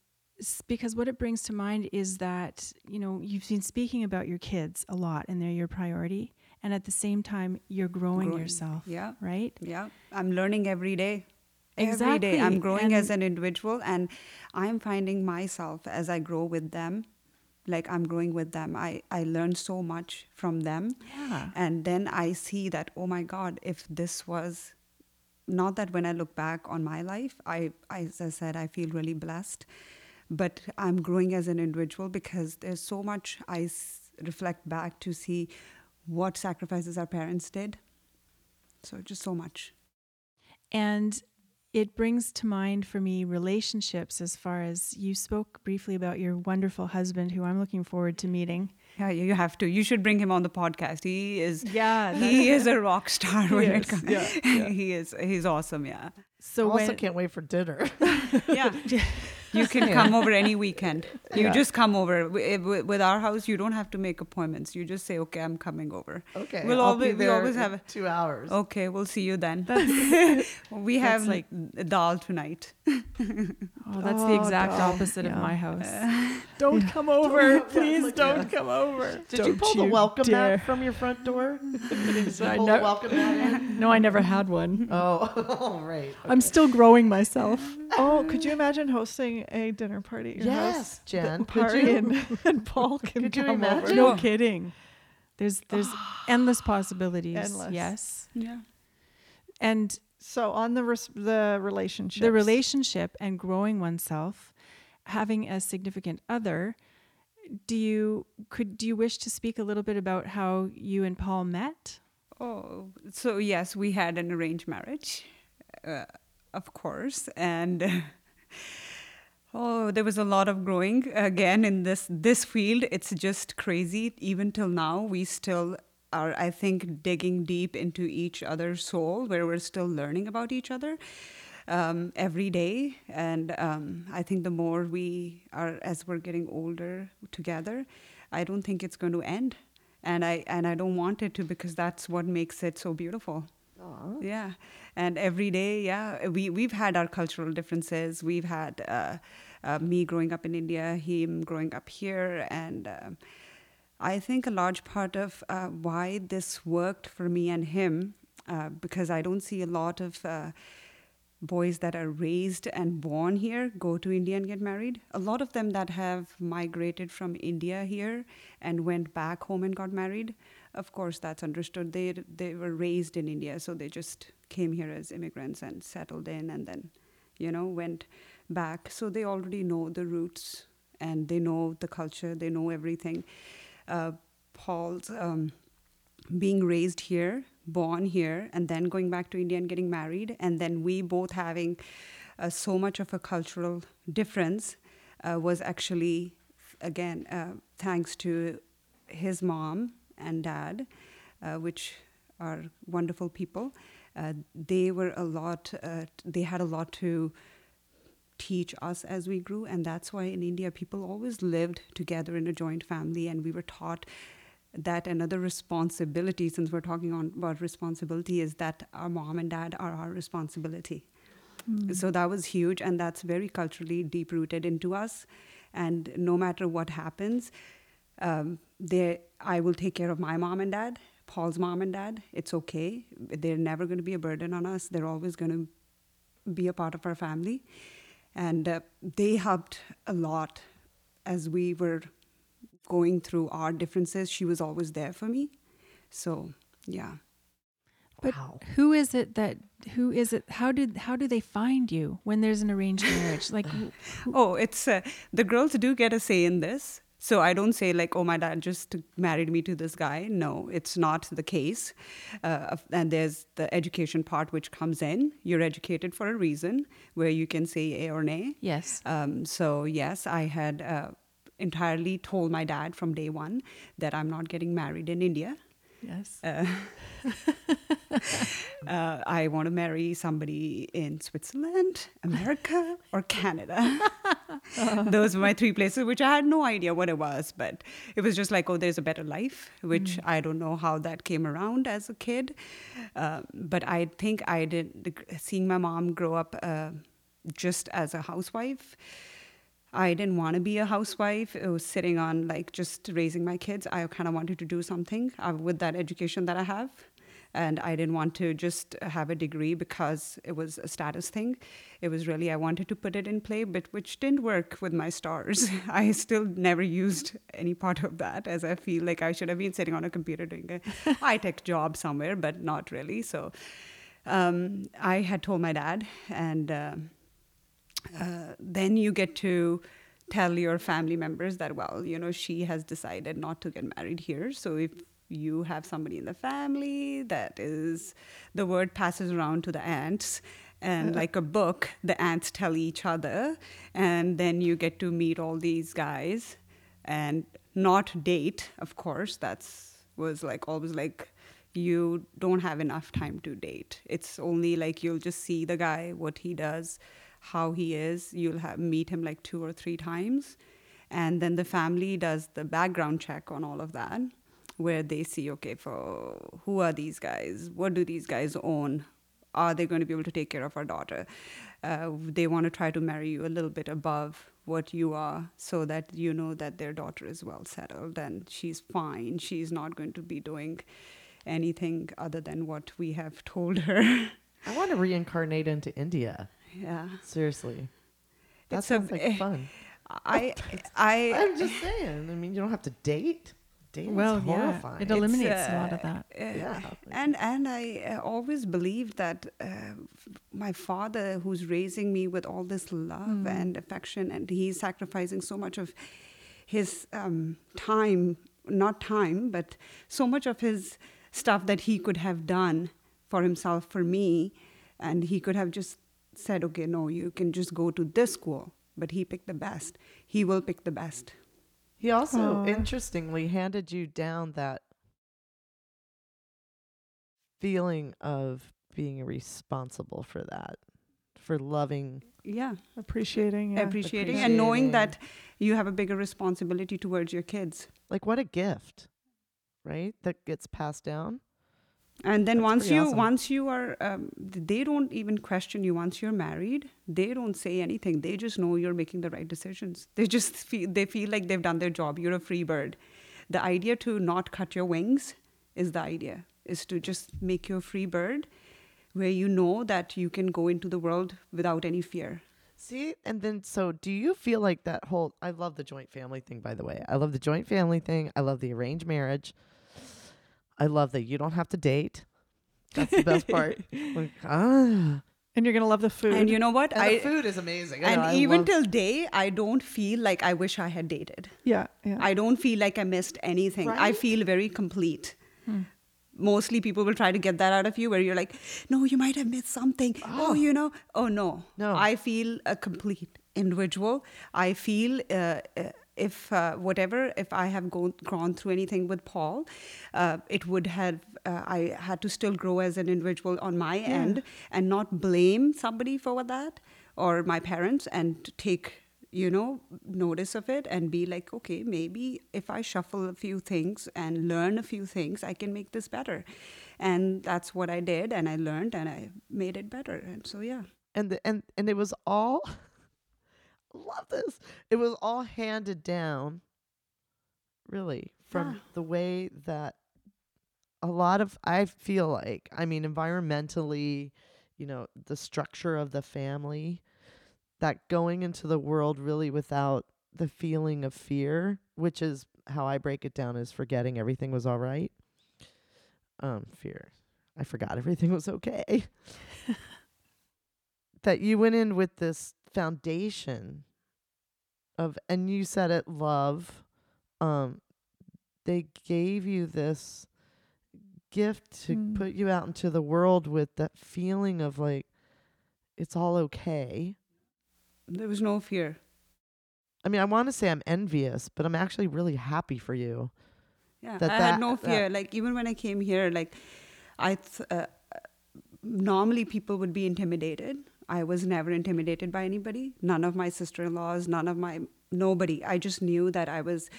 because what it brings to mind is that, you know, you've been speaking about your kids a lot, and they're your priority. And at the same time, you're growing, growing. yourself. Yeah. Right? Yeah. I'm learning every day. Exactly. Every day. I'm growing and as an individual, and I'm finding myself as I grow with them. Like I'm growing with them. I, I learn so much from them. Yeah. And then I see that, oh my God, if this was, not that when I look back on my life, I, I as I said, I feel really blessed, but I'm growing as an individual, because there's so much I s- reflect back to see what sacrifices our parents did. So just so much. And it brings to mind for me relationships, as far as you spoke briefly about your wonderful husband, who I'm looking forward to meeting. Yeah, you have to. You should bring him on the podcast. He is yeah, he is a rock star when it comes. Yeah, yeah. He is he's awesome, yeah. So I also when, can't wait for dinner. yeah. You can yeah. come over any weekend. You yeah. just come over. With our house, you don't have to make appointments. You just say, okay, I'm coming over. Okay. We'll I'll always, be there we always have a, two hours. Okay, we'll see you then. we have like dal tonight. oh, that's oh, the exact dal. opposite yeah. of my house. Uh, don't come over. Don't Please like don't that. come over. Did don't you pull you the welcome dare. mat from your front door? Did you I pull ne- the welcome mat in? No, I never had one. Oh, right. Okay. I'm still growing myself. Oh, could you imagine hosting a dinner party at your yes, house? Jen. Pari and, and Paul can could come you imagine? over. No kidding. There's there's endless possibilities. Endless. Yes. Yeah. And so on the res- the relationship, the relationship and growing oneself, having a significant other. Do you could do you wish to speak a little bit about how you and Paul met? Oh, so yes, we had an arranged marriage, uh, of course, and. Oh, there was a lot of growing again in this this field. It's just crazy. Even till now, we still are, I think, digging deep into each other's soul, where we're still learning about each other um, every day. And um, I think the more we are, as we're getting older together, I don't think it's going to end. And I and I don't want it to, because that's what makes it so beautiful. Aww. Yeah. And every day, yeah, we, we've had our cultural differences. We've had uh, uh, me growing up in India, him growing up here. And uh, I think a large part of uh, why this worked for me and him, uh, because I don't see a lot of uh, boys that are raised and born here go to India and get married. A lot of them that have migrated from India here and went back home and got married, of course, that's understood. They they were raised in India, so they just came here as immigrants and settled in, and then, you know, went back. So they already know the roots, and they know the culture. They know everything. Uh, Paul's um, being raised here, born here, and then going back to India and getting married, and then we both having uh, so much of a cultural difference uh, was actually, again, uh, thanks to his mom and dad, uh, which are wonderful people. Uh, they were a lot, uh, they had a lot to teach us as we grew. And that's why in India, people always lived together in a joint family. And we were taught that another responsibility, since we're talking on about responsibility, is that our mom and dad are our responsibility. Mm. So that was huge, and that's very culturally deep-rooted into us. And no matter what happens, um, they, I will take care of my mom and dad, Paul's mom and dad. It's okay. They're never going to be a burden on us. They're always going to be a part of our family. And uh, they helped a lot as we were going through our differences. She was always there for me. So, yeah. But wow. who is it that, who is it, how did, how do they find you when there's an arranged marriage? Like, who, who? Oh, it's, uh, the girls do get a say in this. So I don't say like, oh, my dad just married me to this guy. No, it's not the case. Uh, and there's the education part which comes in. You're educated for a reason where you can say yay or nay. Yes. Um, so yes, I had uh, entirely told my dad from day one that I'm not getting married in India. Yes. Uh, uh, I want to marry somebody in Switzerland, America, or Canada. uh-huh. Those were my three places, which I had no idea what it was. But it was just like, oh, there's a better life, which mm. I don't know how that came around as a kid. Uh, but I think I did, seeing my mom grow up uh, just as a housewife, I didn't want to be a housewife. It was sitting on like just raising my kids. I kind of wanted to do something uh, with that education that I have. And I didn't want to just have a degree because it was a status thing. It was really, I wanted to put it in play, but which didn't work with my stars. I still never used any part of that, as I feel like I should have been sitting on a computer doing a high-tech job somewhere, but not really. So um, I had told my dad, and... Uh, Uh, then you get to tell your family members that, well, you know, she has decided not to get married here. So if you have somebody in the family, that is, the word passes around to the aunts. And uh-huh. like a book, the aunts tell each other. And then you get to meet all these guys and not date, of course. That's was like always like, you don't have enough time to date. It's only like you'll just see the guy, what he does, how he is. You'll have, meet him like two or three times. And then the family does the background check on all of that, where they see, okay, for who are these guys? What do these guys own? Are they going to be able to take care of our daughter? Uh, they want to try to marry you a little bit above what you are so that you know that their daughter is well settled and she's fine. She's not going to be doing anything other than what we have told her. I want to reincarnate into India. Yeah. Seriously. That it's sounds a, like fun. I, I, I'm just saying. I mean, you don't have to date. Dating well, is horrifying. Yeah. It eliminates uh, a lot of that. Uh, yeah. And, and I always believed that uh, my father, who's raising me with all this love mm. and affection, and he's sacrificing so much of his um, time, not time, but so much of his stuff that he could have done for himself, for me, and he could have just said, okay, no, you can just go to this school. But he picked the best. He will pick the best. He also, Aww. interestingly, handed you down that feeling of being responsible for that, for loving. Yeah. Appreciating. Yeah. Appreciating, appreciating and knowing that you have a bigger responsibility towards your kids. Like, what a gift, right? That gets passed down. And then That's once you awesome. once you are, um, they don't even question you once you're married. They don't say anything. They just know you're making the right decisions. They just feel, they feel like they've done their job. You're a free bird. The idea to not cut your wings is the idea, is to just make you a free bird where you know that you can go into the world without any fear. See, and then so do you feel like that whole, I love the joint family thing, by the way. I love the joint family thing. I love the arranged marriage. I love that you don't have to date. That's the best part. Like, ah. And you're going to love the food. And you know what? And I, the food is amazing. I and know, I even love... till day, I don't feel like I wish I had dated. Yeah. yeah. I don't feel like I missed anything. Right? I feel very complete. Hmm. Mostly people will try to get that out of you where you're like, no, you might have missed something. Oh, oh you know. Oh, no. No. I feel a complete individual. I feel... Uh, uh, If uh, whatever, if I have go- gone through anything with Paul, uh, it would have, uh, I had to still grow as an individual on my yeah. end and not blame somebody for that or my parents and take you know, notice of it and be like, okay, maybe if I shuffle a few things and learn a few things, I can make this better. And that's what I did, and I learned and I made it better. And so, yeah. And the, and and it was all, love this, it was all handed down, really, from yeah. the way that a lot of, I feel like, I mean, environmentally, you know, the structure of the family, that going into the world really without the feeling of fear, which is how I break it down, is forgetting everything was all right. Um, fear. I forgot everything was okay. That you went in with this foundation of, and you said it, love. Um, they gave you this gift to mm. put you out into the world with that feeling of like, it's all okay. There was no fear. I mean, I want to say I'm envious, but I'm actually really happy for you. Yeah, that I that, had no fear. That. Like, even when I came here, like, I th- uh, normally people would be intimidated. I was never intimidated by anybody. None of my sister-in-laws, none of my, nobody. I just knew that I was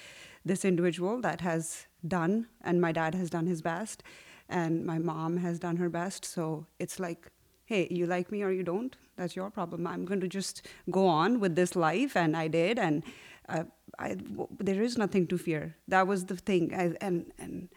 this individual that has done, and my dad has done his best, and my mom has done her best. So it's like, hey, you like me or you don't, that's your problem. I'm going to just go on with this life. And I did. And uh, I, w- there is nothing to fear. That was the thing. I, and and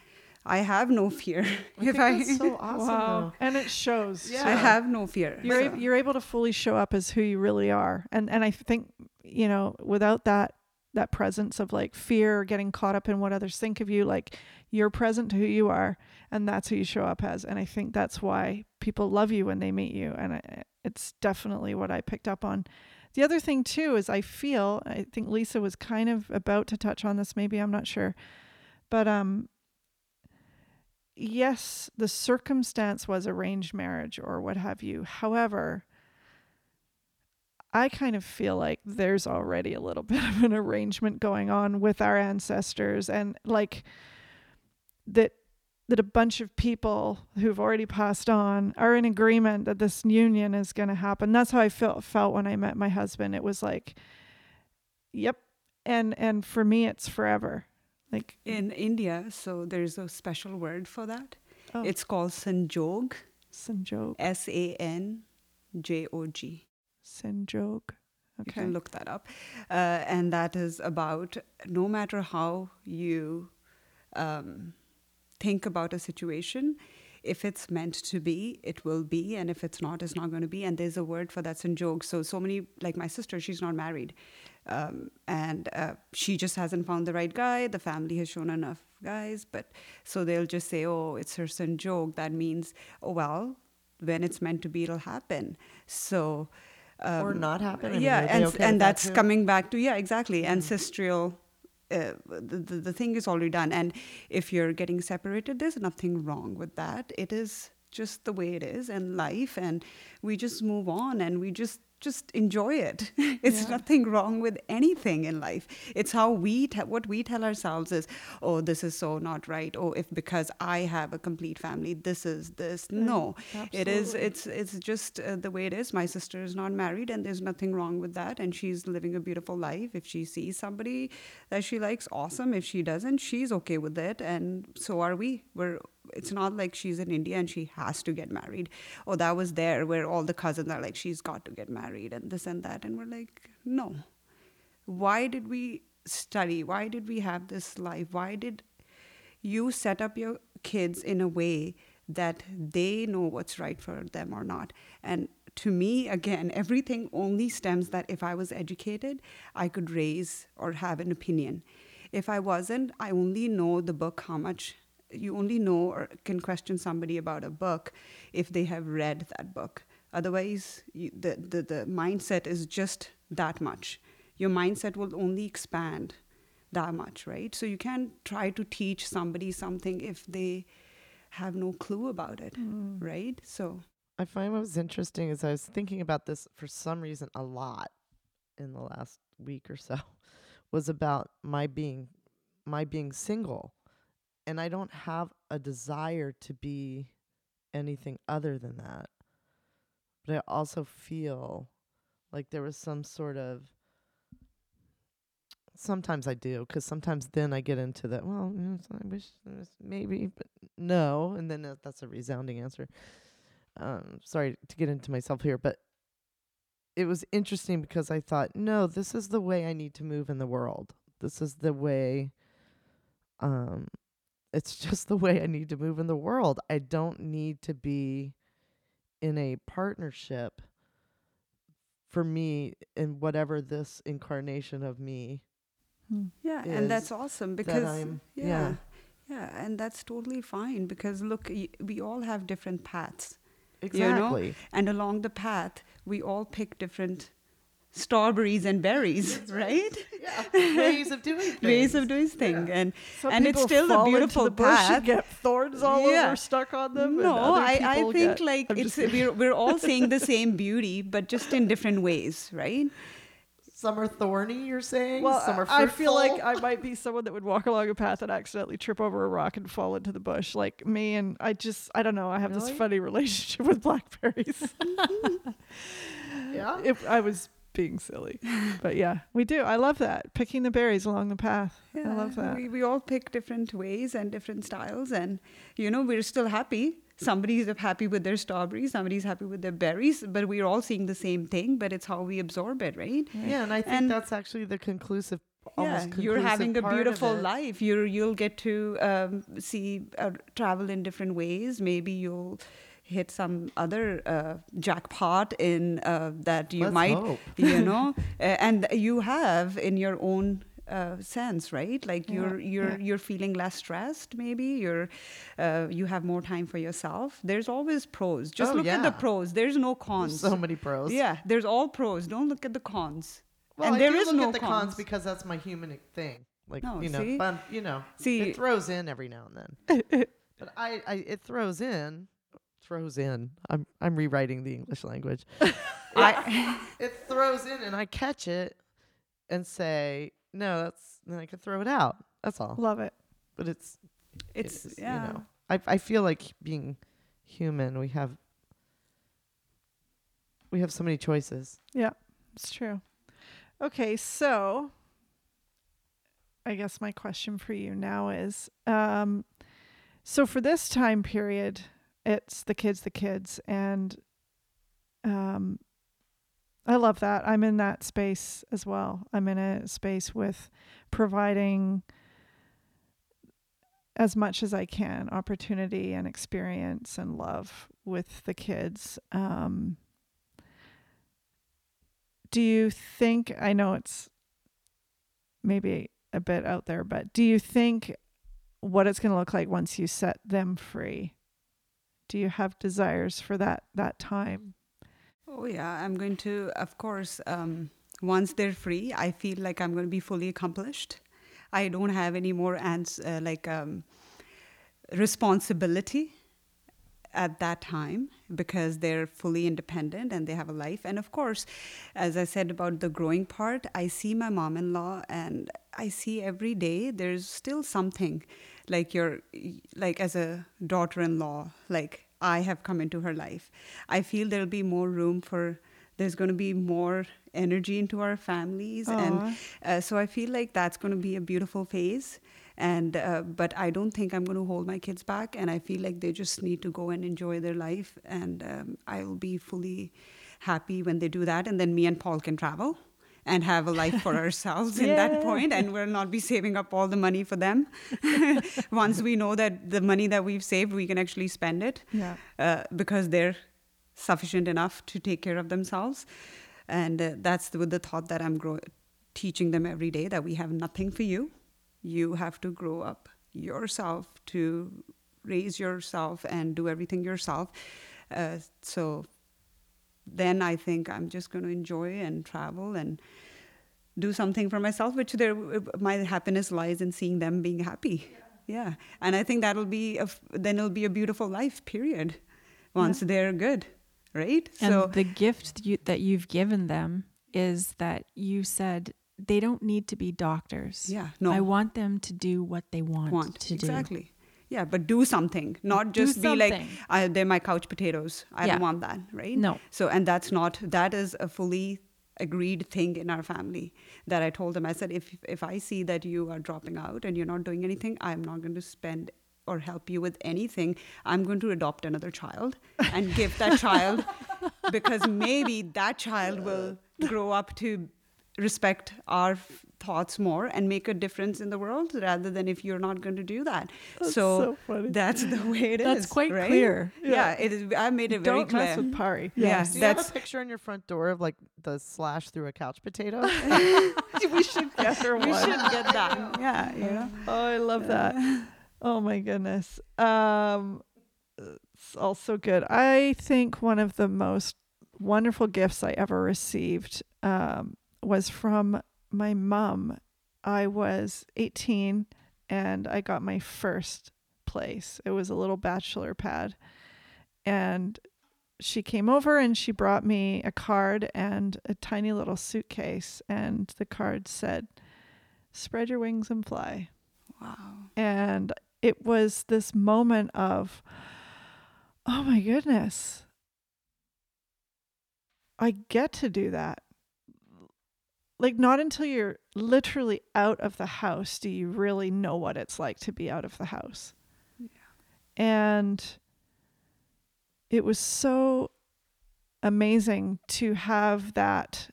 I have no fear. I if think I, that's so awesome. Wow. And it shows. Yeah. So I have no fear. You're, so. a, you're able to fully show up as who you really are. And and I think, you know, without that, that presence of like fear or getting caught up in what others think of you, like you're present to who you are, and that's who you show up as. And I think that's why people love you when they meet you. And I, it's definitely what I picked up on. The other thing too, is I feel, I think Lisa was kind of about to touch on this, maybe, I'm not sure, but, um, yes, the circumstance was arranged marriage or what have you. However, I kind of feel like there's already a little bit of an arrangement going on with our ancestors, and like that that a bunch of people who've already passed on are in agreement that this union is going to happen. That's how I felt felt when I met my husband. It was like, yep, and and for me it's forever. Like in India, so there's a special word for that. Oh. It's called sanjog. Sanjog. S A N J O G. Sanjog. Okay. You can look that up. Uh, and that is about, no matter how you um, think about a situation, if it's meant to be, it will be. And if it's not, it's not going to be. And there's a word for that, sanjog. So, so many, like my sister, she's not married. Um, and uh, she just hasn't found the right guy. The family has shown enough guys. But so they'll just say, oh, it's her sanjog. That means, oh, well, when it's meant to be, it'll happen. So... Um, or not happening. Yeah, and okay and that's that coming back to, yeah, exactly, mm-hmm. ancestral, uh, the, the, the thing is already done. And if you're getting separated, there's nothing wrong with that. It is just the way it is in life, and we just move on and we just, just enjoy it. It's yeah. nothing wrong with anything in life. It's how we, te- what we tell ourselves is, oh, this is so not right. Oh, if because I have a complete family, this is this. Right. No, absolutely. It is, it's, it's just uh, the way it is. My sister is not married, and there's nothing wrong with that. And she's living a beautiful life. If she sees somebody that she likes, awesome. If she doesn't, she's okay with it. And so are we. We're It's not like she's in India and she has to get married. Oh, that was there where all the cousins are like, she's got to get married and this and that. And we're like, no. Why did we study? Why did we have this life? Why did you set up your kids in a way that they know what's right for them or not? And to me, again, everything only stems that if I was educated, I could raise or have an opinion. If I wasn't, I only know the book, how much... You only know or can question somebody about a book if they have read that book. Otherwise, you, the, the, the mindset is just that much. Your mindset will only expand that much, right? So you can't try to teach somebody something if they have no clue about it, mm. right? So I find what was interesting is I was thinking about this for some reason a lot in the last week or so, was about my being my being single. And I don't have a desire to be anything other than that. But I also feel like there was some sort of sometimes I do, because sometimes then I get into that, well, you know, I wish maybe, but no. And then uh, that's a resounding answer. Um, sorry to get into myself here, but it was interesting because I thought, no, this is the way I need to move in the world. This is the way, um, it's just the way I need to move in the world. I don't need to be in a partnership for me in whatever this incarnation of me hmm. Yeah, is, and that's awesome because, that yeah, yeah, yeah, and that's totally fine because, look, y- we all have different paths. Exactly. You know? And along the path, we all pick different strawberries and berries, right? Yeah, ways of doing things. Ways of doing things. Yeah. And some and it's still a beautiful the path. Bush and get thorns all yeah. over stuck on them. No, I, I think get, like I'm it's we're we're all seeing the same beauty, but just in different ways, right? Some are thorny, you're saying? Well, some are fruitful. I feel like I might be someone that would walk along a path and accidentally trip over a rock and fall into the bush. Like me and I just, I don't know, I have really? this funny relationship with blackberries. Yeah. If I was being silly. But yeah, we do. I love that. Picking the berries along the path. Yeah, I love that. We, we all pick different ways and different styles. And, you know, we're still happy. Somebody's happy with their strawberries, somebody's happy with their berries, but we're all seeing the same thing, but it's how we absorb it, right? Yeah, yeah, and I think and that's actually the conclusive, almost yeah, conclusive you're having a beautiful life. You're, you'll get to um, see, uh, travel in different ways. Maybe you'll hit some other uh, jackpot in uh, that you Let's might, hope. you know, uh, and you have in your own Uh, sense, right? Like yeah, you're you're yeah. you're feeling less stressed. Maybe you're uh, you have more time for yourself. There's always pros. Just oh, look yeah. at the pros. There's no cons. There's so many pros. Yeah, there's all pros. Don't look at the cons. Well, and I there do is look no at the cons. cons because that's my human thing. Like no, you know, see? Fun, you know, see, it throws in every now and then. But I, I, it throws in, throws in. I'm I'm rewriting the English language. I, it throws in, and I catch it, and say. No, that's then I could throw it out. That's all. Love it. But it's it's, it's yeah. you know. I I feel like being human, we have we have so many choices. Yeah, it's true. Okay, so I guess my question for you now is um so for this time period, it's the kids the kids and um I love that. I'm in that space as well. I'm in a space with providing as much as I can, opportunity and experience and love with the kids. Um, do you think, I know it's maybe a bit out there, but do you think what it's going to look like once you set them free? Do you have desires for that, that time? Oh, yeah, I'm going to, of course, um, once they're free, I feel like I'm going to be fully accomplished. I don't have any more ans- uh, like um, responsibility at that time because they're fully independent and they have a life. And of course, as I said about the growing part, I see my mom-in-law and I see every day there's still something like you're, like as a daughter-in-law, like I have come into her life. I feel there'll be more room for, there's going to be more energy into our families. Aww. And uh, so I feel like that's going to be a beautiful phase. And, uh, but I don't think I'm going to hold my kids back. And I feel like they just need to go and enjoy their life. And um, I'll be fully happy when they do that. And then me and Paul can travel and have a life for ourselves in that point, and we'll not be saving up all the money for them. Once we know that the money that we've saved, we can actually spend it yeah. uh, because they're sufficient enough to take care of themselves. And uh, that's the, with the thought that I'm grow- teaching them every day that we have nothing for you. You have to grow up yourself to raise yourself and do everything yourself. Uh, so... then I think I'm just going to enjoy and travel and do something for myself, which there, my happiness lies in seeing them being happy. Yeah. yeah. And I think that'll be, a, then it'll be a beautiful life, period, once yeah. they're good, right? And so, the gift you, that you've given them is that you said they don't need to be doctors. Yeah, no. I want them to do what they want, want. to exactly. do. Exactly. Yeah, but do something, not just something. be like, I, they're my couch potatoes. I yeah. don't want that, right? No. So, and that's not, that is a fully agreed thing in our family that I told them. I said, if if I see that you are dropping out and you're not doing anything, I'm not going to spend or help you with anything. I'm going to adopt another child and give that child, because maybe that child will grow up to respect our f- thoughts more and make a difference in the world, rather than if you're not going to do that. That's so, so that's the way it that's is. That's quite right? clear. Yeah, yeah, it is. I made it Don't very clear. Don't mess with Pari. Yes. Yeah, do you that's have a picture on your front door of like the slash through a couch potato? We should get her one. We should get that. Yeah. You know? Oh, I love that. Oh my goodness. Um, it's all so good. I think one of the most wonderful gifts I ever received, um, was from my mom. I was eighteen and I got my first place. It was a little bachelor pad. And she came over and she brought me a card and a tiny little suitcase. And the card said, "Spread your wings and fly." Wow. And it was this moment of, oh my goodness, I get to do that. Like, not until you're literally out of the house do you really know what it's like to be out of the house. Yeah. And it was so amazing to have that.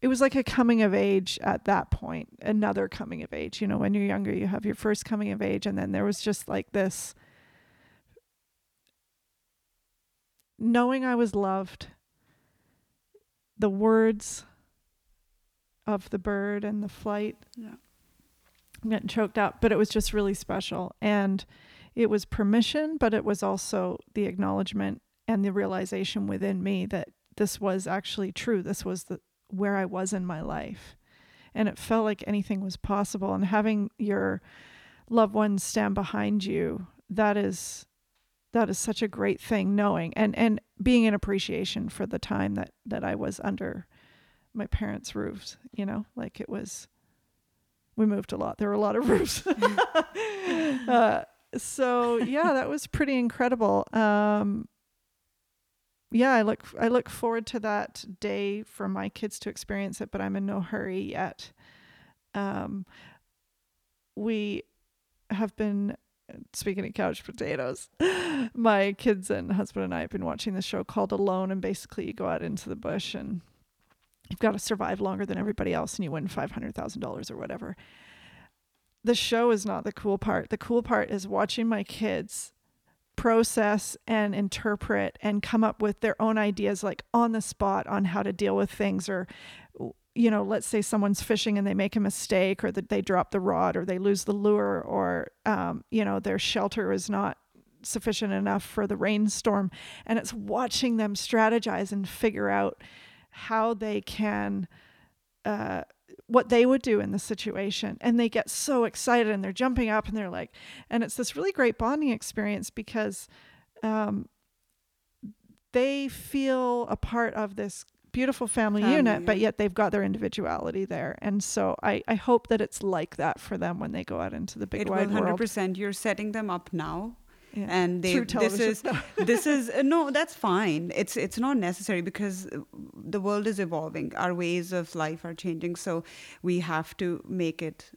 It was like a coming of age at that point, another coming of age. You know, when you're younger, you have your first coming of age, and then there was just like this knowing I was loved. The words of the bird and the flight. Yeah. I'm getting choked up, but it was just really special. And it was permission, but it was also the acknowledgement and the realization within me that this was actually true. This was the, where I was in my life. And it felt like anything was possible. And having your loved ones stand behind you, that is that is such a great thing, knowing and, and being in appreciation for the time that, that I was under my parents' roofs, you know, like it was, we moved a lot. There were a lot of roofs. uh, so yeah, that was pretty incredible. Um, yeah, I look, I look forward to that day for my kids to experience it, but I'm in no hurry yet. Um, we have been, speaking of couch potatoes, my kids and husband and I have been watching this show called Alone. And basically you go out into the bush and you've got to survive longer than everybody else and you win five hundred thousand dollars or whatever. The show is not the cool part. The cool part is watching my kids process and interpret and come up with their own ideas, like on the spot, on how to deal with things. Or, you know, let's say someone's fishing and they make a mistake, or that they drop the rod or they lose the lure, or, um, you know, their shelter is not sufficient enough for the rainstorm. And it's watching them strategize and figure out how they can, uh, what they would do in the situation. And they get so excited and they're jumping up and they're like, and it's this really great bonding experience because, um, they feel a part of this beautiful family, family unit, yeah. But yet they've got their individuality there. And so I, I hope that it's like that for them when they go out into the big it wide world. one hundred percent. You're setting them up now. Yeah. And they, this is, this is, uh, no, that's fine. It's, it's not necessary because the world is evolving. Our ways of life are changing. So we have to make it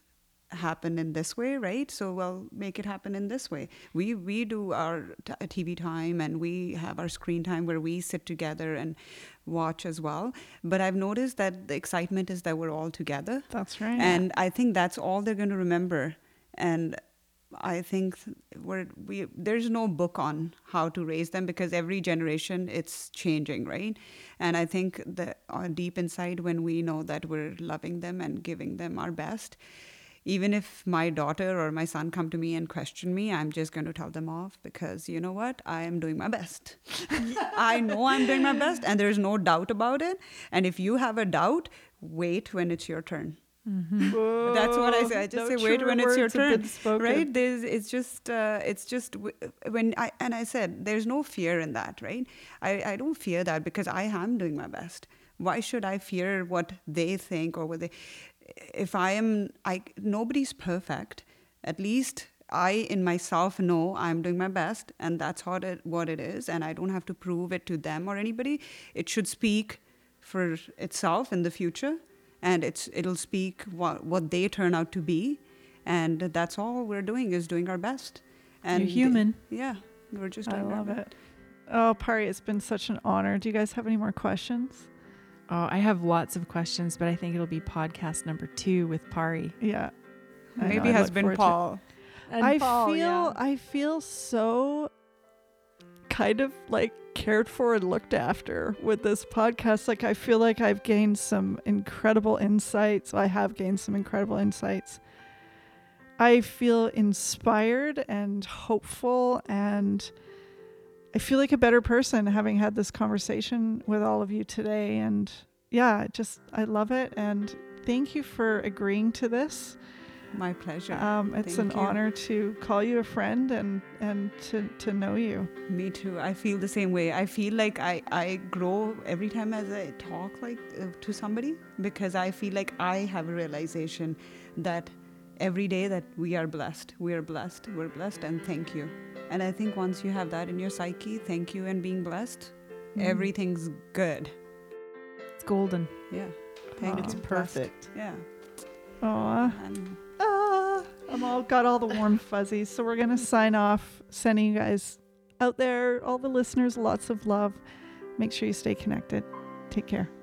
happen in this way, right? So we'll make it happen in this way. We, we do our t- T V time and we have our screen time where we sit together and watch as well. But I've noticed that the excitement is that we're all together. That's right. And I think that's all they're going to remember. And I think we're, we there's no book on how to raise them because every generation it's changing, right? And I think that deep inside, when we know that we're loving them and giving them our best, even if my daughter or my son come to me and question me, I'm just going to tell them off because, you know what, I am doing my best. I know I'm doing my best and there's no doubt about it. And if you have a doubt, wait when it's your turn. Mm-hmm. Whoa, that's what I say. I just no say wait when it's your turn, right? There's, it's just, uh, it's just w- when I and I said there's no fear in that, right? I, I don't fear that because I am doing my best. Why should I fear what they think or what they? If I am, I nobody's perfect. At least I in myself know I'm doing my best, and that's what it, what it is. And I don't have to prove it to them or anybody. It should speak for itself in the future, and it's it'll speak what, what they turn out to be, and that's all we're doing is doing our best. And you're human. They, yeah, we're just doing our best. I love it. Oh, Pari, it's been such an honor. Do you guys have any more questions? Oh, I have lots of questions, but I think it'll be podcast number two with Pari. Yeah. I Maybe husband Paul. And I Paul, feel yeah. I feel so kind of like cared for and looked after with this podcast. Like I feel like I've gained some incredible insights. I have gained some incredible insights. I feel inspired and hopeful, and I feel like a better person having had this conversation with all of you today. And yeah, just I love it. And thank you for agreeing to this. My pleasure. Um, it's Thank an you. honor to call you a friend and, and to, to know you. Me too. I feel the same way. I feel like I, I grow every time as I talk like uh, to somebody, because I feel like I have a realization that every day that we are blessed, we are blessed, we're blessed, and thank you. And I think once you have that in your psyche, thank you and being blessed, mm. everything's good. It's golden. Yeah. Thank Aww. you. It's perfect. Blessed. Yeah. Aww. And, ah, I'm all got all the warm fuzzies. So we're going to sign off, sending you guys out there, all the listeners, lots of love. Make sure you stay connected. Take care.